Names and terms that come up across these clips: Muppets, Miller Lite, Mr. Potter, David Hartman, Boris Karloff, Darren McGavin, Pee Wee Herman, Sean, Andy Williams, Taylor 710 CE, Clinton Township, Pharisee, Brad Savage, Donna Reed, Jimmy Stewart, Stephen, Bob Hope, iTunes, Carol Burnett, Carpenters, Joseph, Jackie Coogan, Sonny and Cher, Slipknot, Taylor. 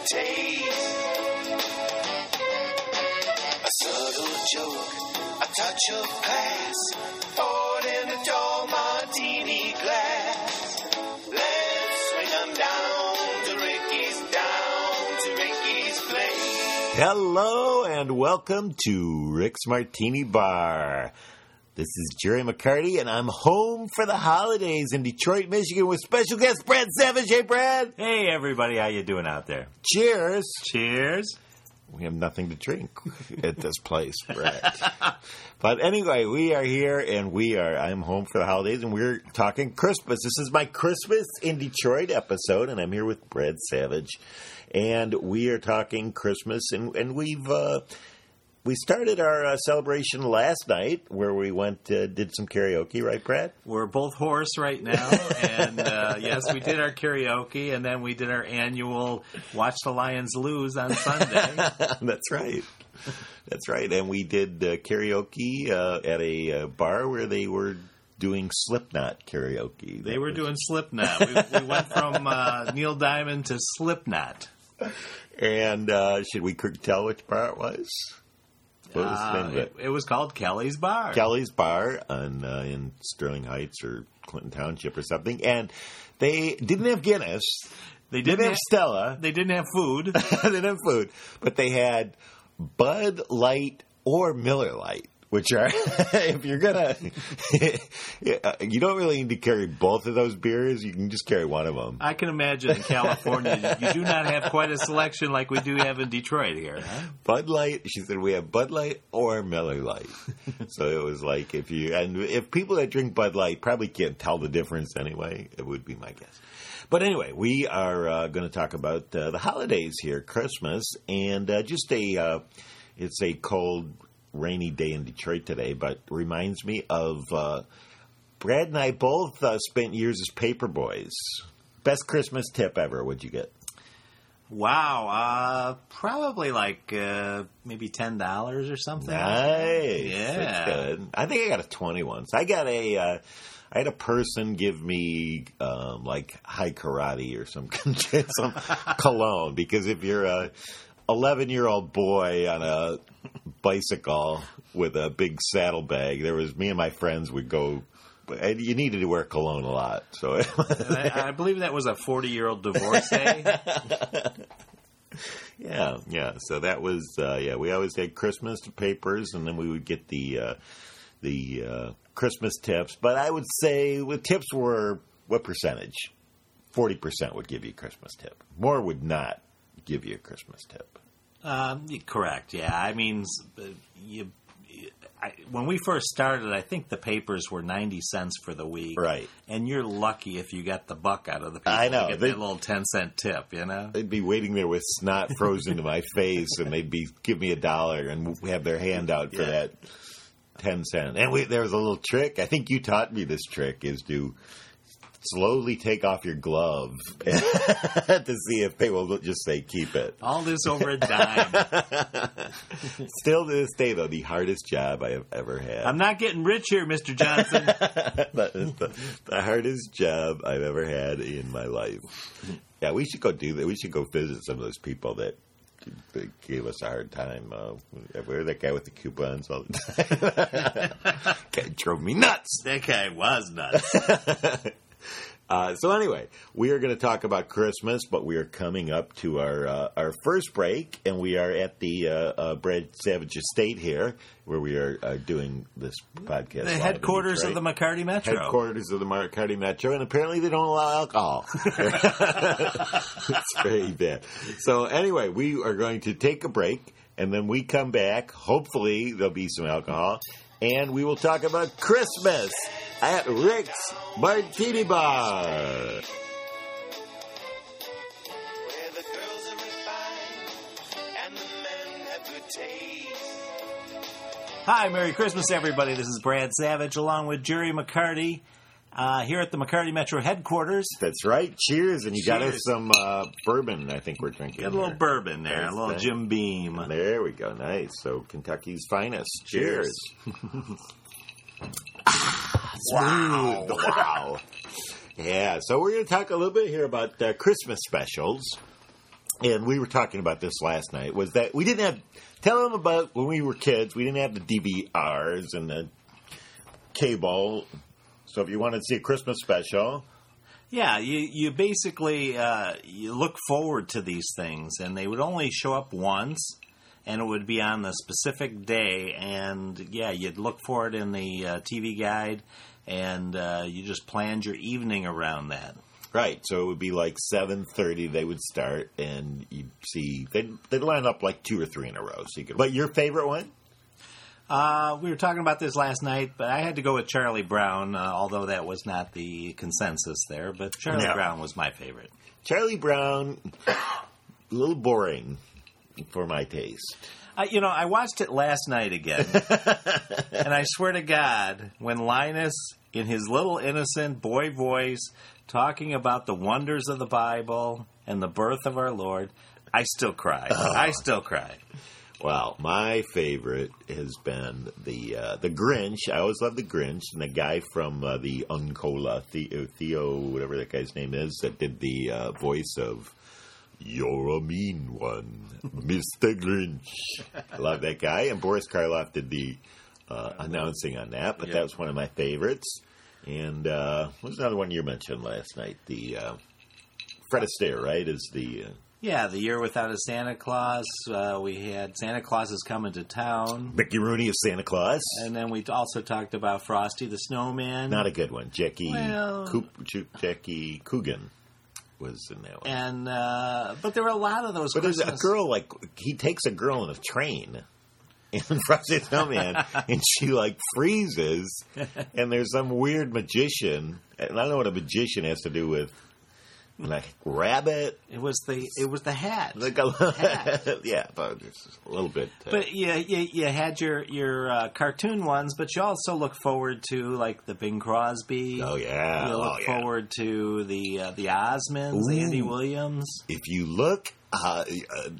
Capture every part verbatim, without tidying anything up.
a taste, a subtle joke, a touch of class, poured in a tall martini glass. Let's swing 'em down to Ricky's, down to Ricky's place. Hello and welcome to Rick's Martini Bar. This is Jerry McCarty, and I'm home for the holidays in Detroit, Michigan, with special guest Brad Savage. Hey, Brad. Hey, everybody. How you doing out there? Cheers. Cheers. We have nothing to drink at this place, Brad. But anyway, we are here, and we are, I'm home for the holidays, and we're talking Christmas. This is my Christmas in Detroit episode, and I'm here with Brad Savage, and we are talking Christmas, and, and we've... Uh, We started our uh, celebration last night where we went, uh, did some karaoke, right, Brad? We're both hoarse right now, and uh, yes, we did our karaoke, and then we did our annual Watch the Lions Lose on Sunday. That's right. That's right, and we did uh, karaoke uh, at a uh, bar where they were doing Slipknot karaoke. They were doing Slipknot. We, we went from uh, Neil Diamond to Slipknot. And uh, should we tell which bar it was? What was uh, it, it was called Kelly's Bar. Kelly's Bar on, uh, in Sterling Heights or Clinton Township or something. And they didn't have Guinness. They didn't, didn't have, have Stella. They didn't have food. They didn't have food. But they had Bud Light or Miller Lite, which are, if you're going to, you don't really need to carry both of those beers. You can just carry one of them. I can imagine in California, you do not have quite a selection like we do have in Detroit here. Huh? Bud Light, she said, we have Bud Light or Miller Lite. So it was like if you, and if people that drink Bud Light probably can't tell the difference anyway, it would be my guess. But anyway, we are uh, going to talk about uh, the holidays here, Christmas, and uh, just a, uh, it's a cold, rainy day in Detroit today, but reminds me of uh, Brad and I both uh, spent years as paper boys. Best Christmas tip ever, what'd you get? Wow, uh, probably like uh, maybe ten dollars or something. Nice. Yeah. That's good. I think I got a twenty once. I got a, uh, I had a person give me um, like high karate or some, some cologne, because if you're a eleven-year-old boy on a bicycle with a big saddlebag, there was me and my friends would go, and you needed to wear cologne a lot. So I, I believe that was a forty-year-old divorcee. Yeah, yeah. So that was, uh, yeah, we always had Christmas papers, and then we would get the, uh, the uh, Christmas tips. But I would say the tips were, what percentage? forty percent would give you a Christmas tip. More would not give you a Christmas tip. Um, correct, yeah. I mean, you, you, I, when we first started, I think the papers were ninety cents for the week. Right. And you're lucky if you got the buck out of the paper. I know. To get that little ten cent tip, you know? They'd be waiting there with snot frozen to my face, and they'd be, give me a dollar, and have their hand out for yeah. that ten cent. And we, there was a little trick. I think you taught me this trick, is to slowly take off your glove to see if they will just say, keep it. All this over a dime. Still to this day, though, the hardest job I have ever had. I'm not getting rich here, Mister Johnson. That is the, the hardest job I've ever had in my life. Yeah, we should go do that. We should go visit some of those people that They gave us a hard time. Uh, where that guy with the coupons all the time? Guy drove me nuts. That guy was nuts. uh, so anyway, we are going to talk about Christmas, but we are coming up to our uh, our first break, and we are at the uh, uh, Brad Savage Estate here, where we are uh, doing this podcast. The headquarters of the McCarty Metro. Headquarters of the McCarty Metro, and apparently they don't allow alcohol. It's very bad. So anyway, we are going to take a break, and then we come back. Hopefully there'll be some alcohol, and we will talk about Christmas at Rick's Martini Bar. Hi, Merry Christmas, everybody. This is Brad Savage along with Jerry McCarty uh, here at the McCarty Metro headquarters. That's right. Cheers. And you Cheers. Got us some uh, bourbon, I think we're drinking. Got a little there. Bourbon there, nice, a little nice. Jim Beam. There we go. Nice. So Kentucky's finest. Cheers. Wow. Wow. Yeah. So we're going to talk a little bit here about uh, Christmas specials. and we were talking about this last night, was that we didn't have, tell them about when we were kids, we didn't have the D V Rs and the cable. So if you wanted to see a Christmas special... Yeah, you, you basically, uh, you look forward to these things, and they would only show up once, and it would be on the specific day, and yeah, you'd look for it in the uh, T V guide, and uh, you just planned your evening around that. Right, so it would be like seven thirty they would start, and you'd see, they'd, they'd line up like two or three in a row. So you could. But your favorite one? Uh, we were talking about this last night, but I had to go with Charlie Brown, uh, although that was not the consensus there. But Charlie no. Brown was my favorite. Charlie Brown, a little boring for my taste. Uh, you know, I watched it last night again, and I swear to God, when Linus, in his little innocent boy voice, talking about the wonders of the Bible and the birth of our Lord, I still cried. Oh. I still cried. Well, my favorite has been the uh, the Grinch. I always love the Grinch, and the guy from uh, the Uncola, Theo, Theo, whatever that guy's name is, that did the uh, voice of "You're a mean one, Mister Grinch." I love that guy, and Boris Karloff did the uh, announcing on that. But yeah. That was one of my favorites. And uh, what was another one you mentioned last night? The uh, Fred Astaire, right? Is the uh, Yeah, The Year Without a Santa Claus. Uh, we had Santa Claus Is Coming to Town. Mickey Rooney is Santa Claus. And then we also talked about Frosty the Snowman. Not a good one. Jackie, well, Coop, Jackie Coogan was in that one. And, uh, but there were a lot of those. But Christmas. There's a girl, like, he takes a girl in a train in Frosty the Snowman, and she, like, freezes, and there's some weird magician, and I don't know what a magician has to do with like rabbit. It was the it was the hat. Like a hat. Yeah, but just a little bit. Uh, but yeah, you, you, you had your your uh, cartoon ones, but you also look forward to like the Bing Crosby. Oh yeah. You look oh, forward yeah. to the uh, the Osmonds, ooh, Andy Williams. If you look, uh, uh,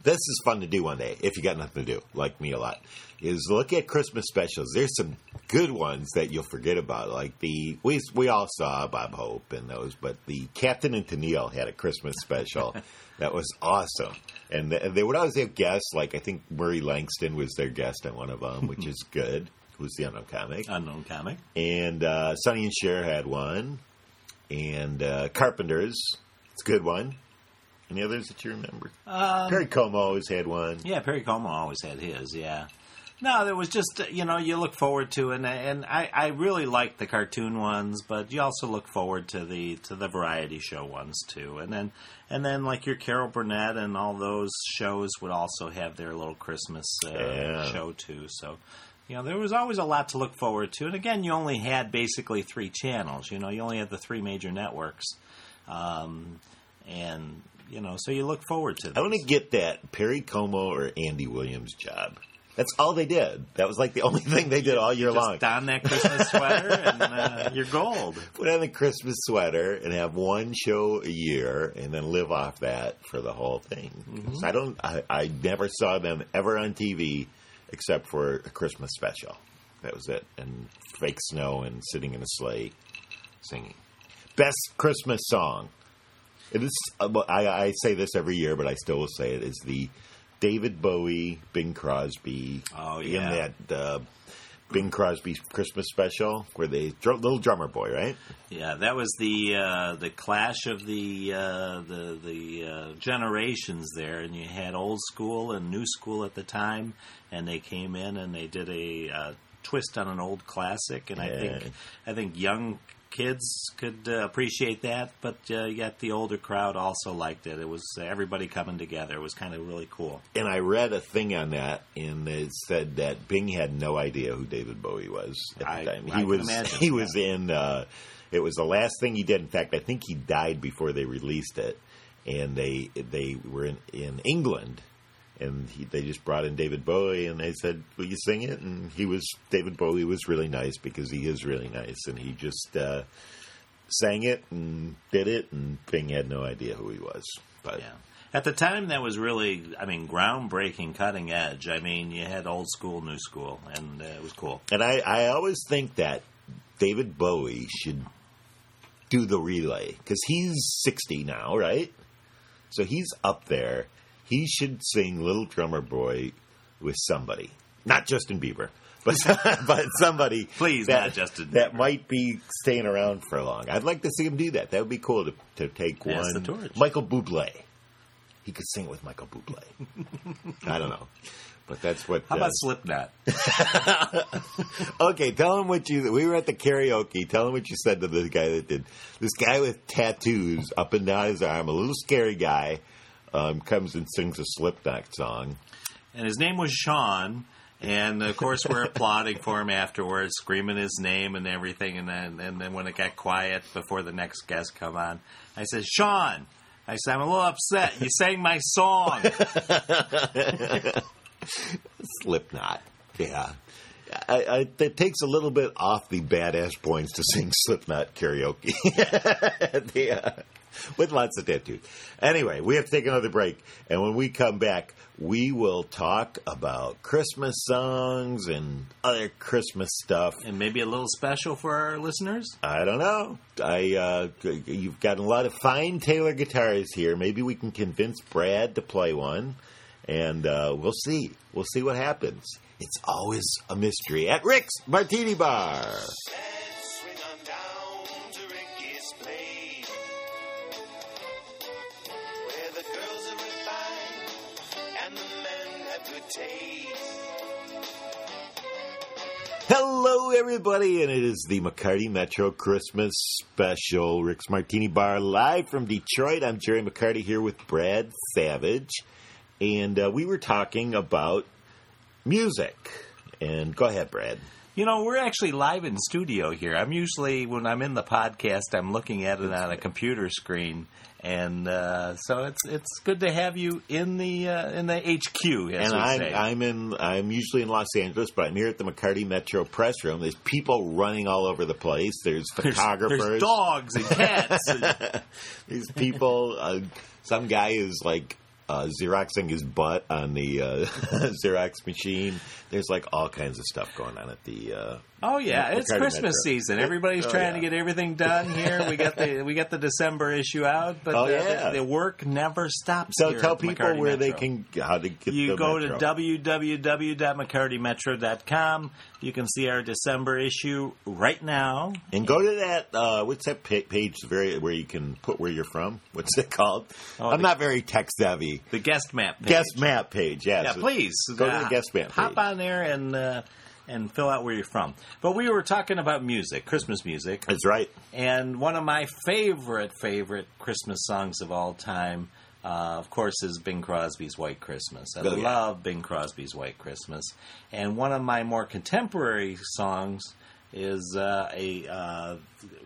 this is fun to do one day if you got nothing to do, like me a lot. Is look at Christmas specials. There's some good ones that you'll forget about, like the we we all saw Bob Hope and those, but the Captain and Tennille had a Christmas special that was awesome, and th- they would always have guests. Like I think Murray Langston was their guest on one of them, which is good. Who's the unknown comic? Unknown comic. And uh, Sonny and Cher had one, and uh, Carpenters. It's a good one. Any others that you remember? Um, Perry Como always had one. Yeah, Perry Como always had his. Yeah. No, there was just, you know, you look forward to, and and I, I really liked the cartoon ones, but you also look forward to the to the variety show ones too, and then and then like your Carol Burnett and all those shows would also have their little Christmas uh, yeah. show too. So, you know, there was always a lot to look forward to, and again, you only had basically three channels. You know, you only had the three major networks, um, and you know, so you look forward to. Those. I want to get that Perry Como or Andy Williams job. That's all they did. That was like the only thing they did all year just long. Just don that Christmas sweater and uh, you're gold. Put on the Christmas sweater and have one show a year and then live off that for the whole thing. Mm-hmm. I don't. I, I never saw them ever on T V except for a Christmas special. That was it. And fake snow and sitting in a sleigh singing. Best Christmas song. It is. I, I say this every year, but I still will say it. Is the... David Bowie, Bing Crosby, oh, yeah. in that uh, Bing Crosby Christmas special where they dr- Little Drummer Boy, right? Yeah, that was the uh, the clash of the uh, the, the uh, generations there, and you had old school and new school at the time, and they came in and they did a uh, twist on an old classic, and yeah. I think I think young kids could uh, appreciate that, but uh, yet the older crowd also liked it. It was uh, everybody coming together. It was kind of really cool. And I read a thing on that, and it said that Bing had no idea who David Bowie was at the I, time. He I was can imagine he that. was in. Uh, it was the last thing he did. In fact, I think he died before they released it, and they they were in, in England, and he, they just brought in David Bowie, and they said, "Will you sing it?" And he was David Bowie was really nice because he is really nice, and he just uh, sang it and did it, and Bing had no idea who he was. But yeah. At the time, that was really, I mean, groundbreaking, cutting edge. I mean, you had old school, new school, and uh, it was cool. And I, I always think that David Bowie should do the relay because he's sixty now, right? So he's up there. He should sing Little Drummer Boy with somebody. Not Justin Bieber, but but somebody Please, that, not Justin that might be staying around for long. I'd like to see him do that. That would be cool to, to take yes, one. The torch. Michael Bublé. He could sing it with Michael Bublé. I don't know. But that's what... How uh, about Slipknot? Okay, tell him what you... We were at the karaoke. Tell him what you said to the guy that did. This guy with tattoos up and down his arm, a little scary guy, um, comes and sings a Slipknot song. And his name was Sean. And, of course, we're applauding for him afterwards, screaming his name and everything. And then, and then when it got quiet before the next guest come on, I said, Sean! I said, I'm a little upset. You sang my song. Slipknot. Yeah. I, I, it takes a little bit off the badass points to sing Slipknot karaoke. Yeah. With lots of tattoos. Anyway, we have to take another break. And when we come back, we will talk about Christmas songs and other Christmas stuff. And maybe a little special for our listeners? I don't know. I uh, you've got a lot of fine Taylor guitars here. Maybe we can convince Brad to play one. And uh, we'll see. We'll see what happens. It's always a mystery at Rick's Martini Bar. Let's swing on down to Ricky's place, where the girls are refined and the men have good taste. Hello, everybody, and it is the McCarty Metro Christmas Special. Rick's Martini Bar live from Detroit. I'm Jerry McCarty here with Brad Savage. And uh, we were talking about music. And go ahead, Brad. You know, we're actually live in studio here. I'm usually, when I'm in the podcast, I'm looking at it on a computer screen. And uh, so it's it's good to have you in the uh, in the H Q, as we say. And I'm in I'm usually in Los Angeles, but I'm here at the McCarty Metro Press Room. There's people running all over the place. There's photographers. There's, there's dogs and cats. And... These people. Uh, some guy is like... Uh, Xeroxing his butt on the uh, Xerox machine. There's like all kinds of stuff going on at the. Uh, oh yeah, it's Christmas season. Everybody's oh, trying yeah. to get everything done here. We got the we got the December issue out, but oh, the, yeah. the, the work never stops. So here tell at people McCarty where Metro. They can how to get. You the go Metro. To w w w dot mccarty metro dot com. You can see our December issue right now, and go to that uh, what's that page very where you can put where you're from. What's it called? Oh, I'm the, not very tech savvy. The guest map page. Guest map page, yes. Yeah, so please. Go uh, to the guest map page. Hop on there and uh, and fill out where you're from. But we were talking about music, Christmas music. That's right. And one of my favorite, favorite Christmas songs of all time, uh, of course, is Bing Crosby's White Christmas. I oh, yeah. love Bing Crosby's White Christmas. And one of my more contemporary songs is uh, a uh,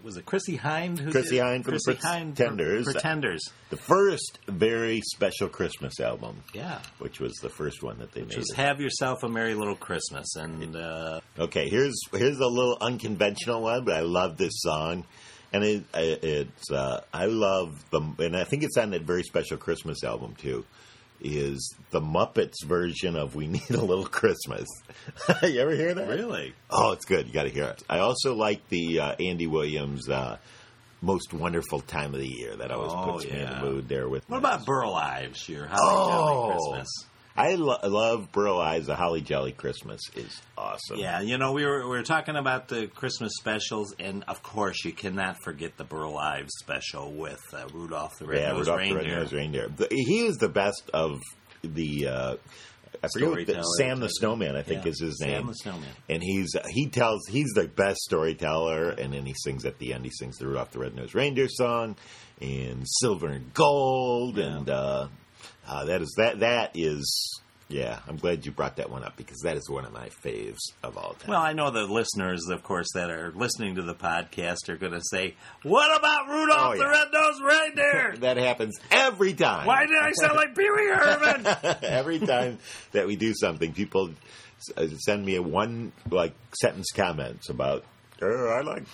was it Chrissy Hynde? Who Chrissy Hynde from Chrissy Hynde Pretenders. Pretenders, the first very special Christmas album. Yeah, which was the first one that they which made. Just have yourself a merry little Christmas. And uh... okay, here's here's a little unconventional one, but I love this song, and it, it it's uh, I love the and I think it's on that very special Christmas album too. Is the Muppets version of We Need a Little Christmas. You ever hear that? Really? Oh, it's good. You got to hear it. I also like the uh, Andy Williams uh, Most Wonderful Time of the Year. That always oh, puts yeah. me in the mood there with What about husband. Burl Ives, your Holly Jolly Christmas? I lo- love Burl Ives. The Holly Jolly Christmas is awesome. Yeah, you know, we were we were talking about the Christmas specials, and of course, you cannot forget the Burl Ives special with uh, Rudolph the Red-Nosed yeah, Reindeer. The Red-Nosed Reindeer. The, he is the best of the. Uh, I forget the, Sam the Snowman, I think, yeah, is his name. Sam the Snowman, and he's he tells he's the best storyteller, and then he sings at the end. He sings the Rudolph the Red-Nosed Reindeer song, and Silver and Gold, yeah. and. Uh, Uh, that is that. That is, yeah. I'm glad you brought that one up because that is one of my faves of all time. Well, I know the listeners, of course, that are listening to the podcast are going to say, "What about Rudolph oh, yeah. the Red-Nosed Reindeer?" That happens every time. Why did I sound like Pee Wee Herman? Every time that we do something, people send me a one like sentence comments about, oh, "I like,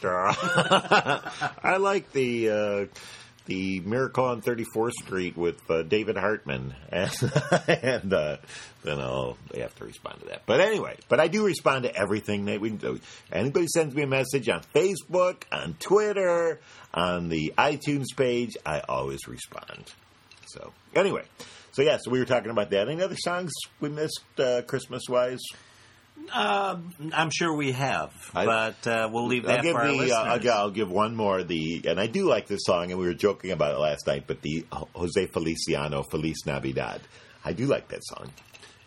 I like the." Uh, The Miracle on thirty-fourth Street with uh, David Hartman, and, and uh, then I'll have to respond to that. But anyway, but I do respond to everything that we do. Anybody sends me a message on Facebook, on Twitter, on the iTunes page, I always respond. So anyway, so yeah, so we were talking about that. Any other songs we missed uh, Christmas-wise? Uh, I'm sure we have, I, but uh, we'll leave that I'll give for our the, listeners. Uh, I'll give one more. The And I do like this song, and we were joking about it last night, but the Jose Feliciano, Feliz Navidad. I do like that song,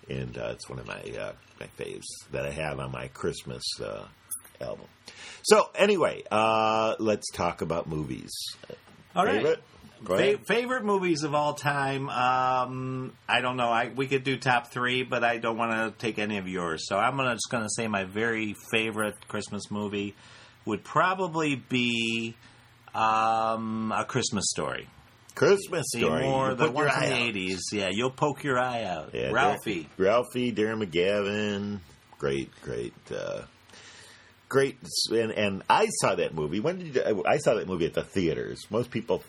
and uh, it's one of my, uh, my faves that I have on my Christmas uh, album. So anyway, uh, let's talk about movies. All right. Favorite? Fa- favorite movies of all time. Um, I don't know. I, we could do top three, but I don't want to take any of yours. So I'm gonna, just going to say my very favorite Christmas movie would probably be um, A Christmas Story. Christmas See, Story. More the one from the eighties. Yeah, you'll poke your eye out. Yeah, Ralphie. Dar- Ralphie, Darren McGavin. Great, great. Uh, great. And, and I saw that movie. When did you, I saw that movie at the theaters. Most people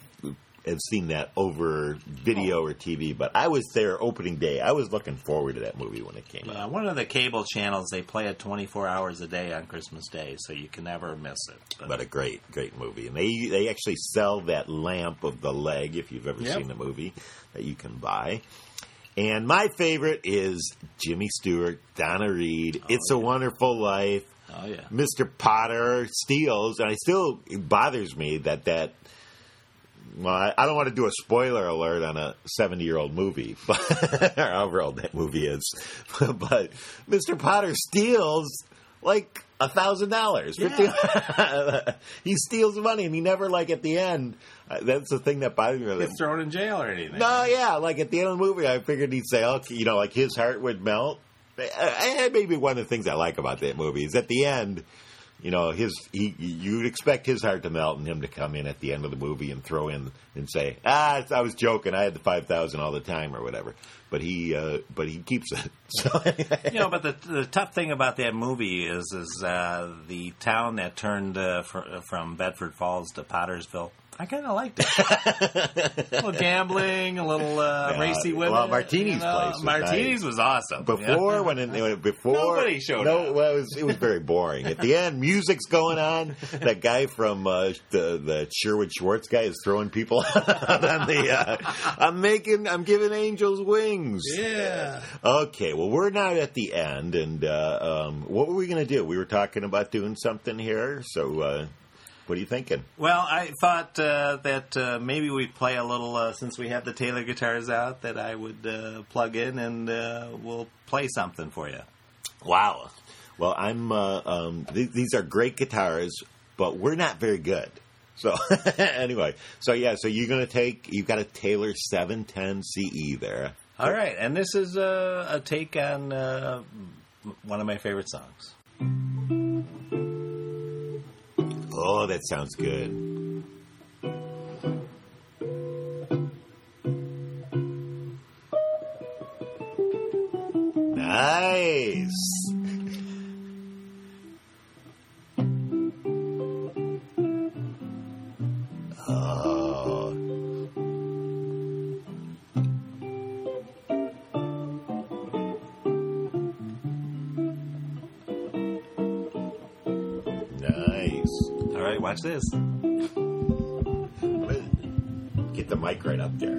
have seen that over video or T V, but I was there opening day. I was looking forward to that movie when it came yeah, out. One of the cable channels, they play it twenty-four hours a day on Christmas Day, so you can never miss it. But, but a great, great movie. And they, they actually sell that lamp of the leg, if you've ever yep. seen the movie, that you can buy. And my favorite is Jimmy Stewart, Donna Reed, oh, It's yeah. a Wonderful Life, oh, yeah. Mister Potter, Steals, and I still, it bothers me that that Well, I don't want to do a spoiler alert on a seventy-year-old movie, but or however old that movie is. But Mister Potter steals like a thousand dollars. He steals money, and he never like at the end. Uh, that's the thing that bothers me. He gets thrown in jail or anything. No, yeah, like at the end of the movie, I figured he'd say, "Okay, you know, like his heart would melt." And maybe one of the things I like about that movie is at the end. You know, his he, you'd expect his heart to melt and him to come in at the end of the movie and throw in and say, ah, I was joking. I had the five thousand all the time or whatever. But he uh, but he keeps it. So. You know, but the the tough thing about that movie is is uh, the town that turned uh, fr- from Bedford Falls to Pottersville. I kind of liked it. A little gambling, a little uh, yeah, racy women. Well, Martini's you know, place. Was Martini's nice. Was awesome. Before, yeah. when it, before nobody showed no, up. Well, it was, it was very boring. At the end, music's going on. That guy from uh, the, the Sherwood Schwartz guy is throwing people out on the. Uh, I'm making. I'm giving angels wings. Yeah. Okay. Well, we're not at the end, and uh, um, what were we going to do? We were talking about doing something here, so. Uh, What are you thinking? Well, I thought uh, that uh, maybe we'd play a little, uh, since we have the Taylor guitars out, that I would uh, plug in and uh, we'll play something for you. Wow. Well, I'm. Uh, um, th- these are great guitars, but we're not very good. So anyway, so yeah, so you're going to take, you've got a Taylor seven ten C E there. All right, and this is uh, a take on uh, one of my favorite songs. Oh, that sounds good. Nice. Oh. Nice. All right, watch this. Get the mic right up there.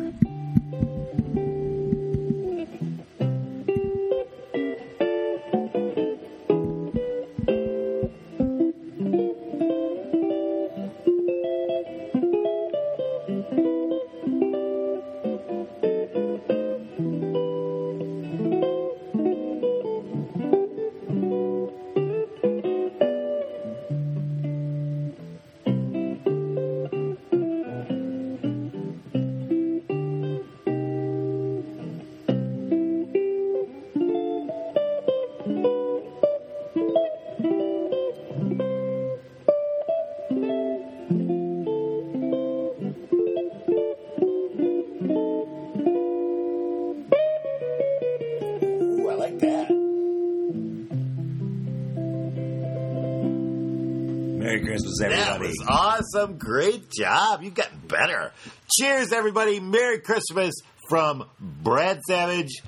Awesome. Great job. You've gotten better. Cheers, everybody. Merry Christmas from Brad Savage,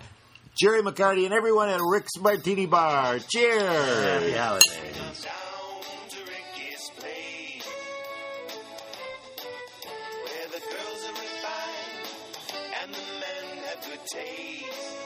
Jerry McCarty, and everyone at Rick's Martini Bar. Cheers. Happy holidays. taste.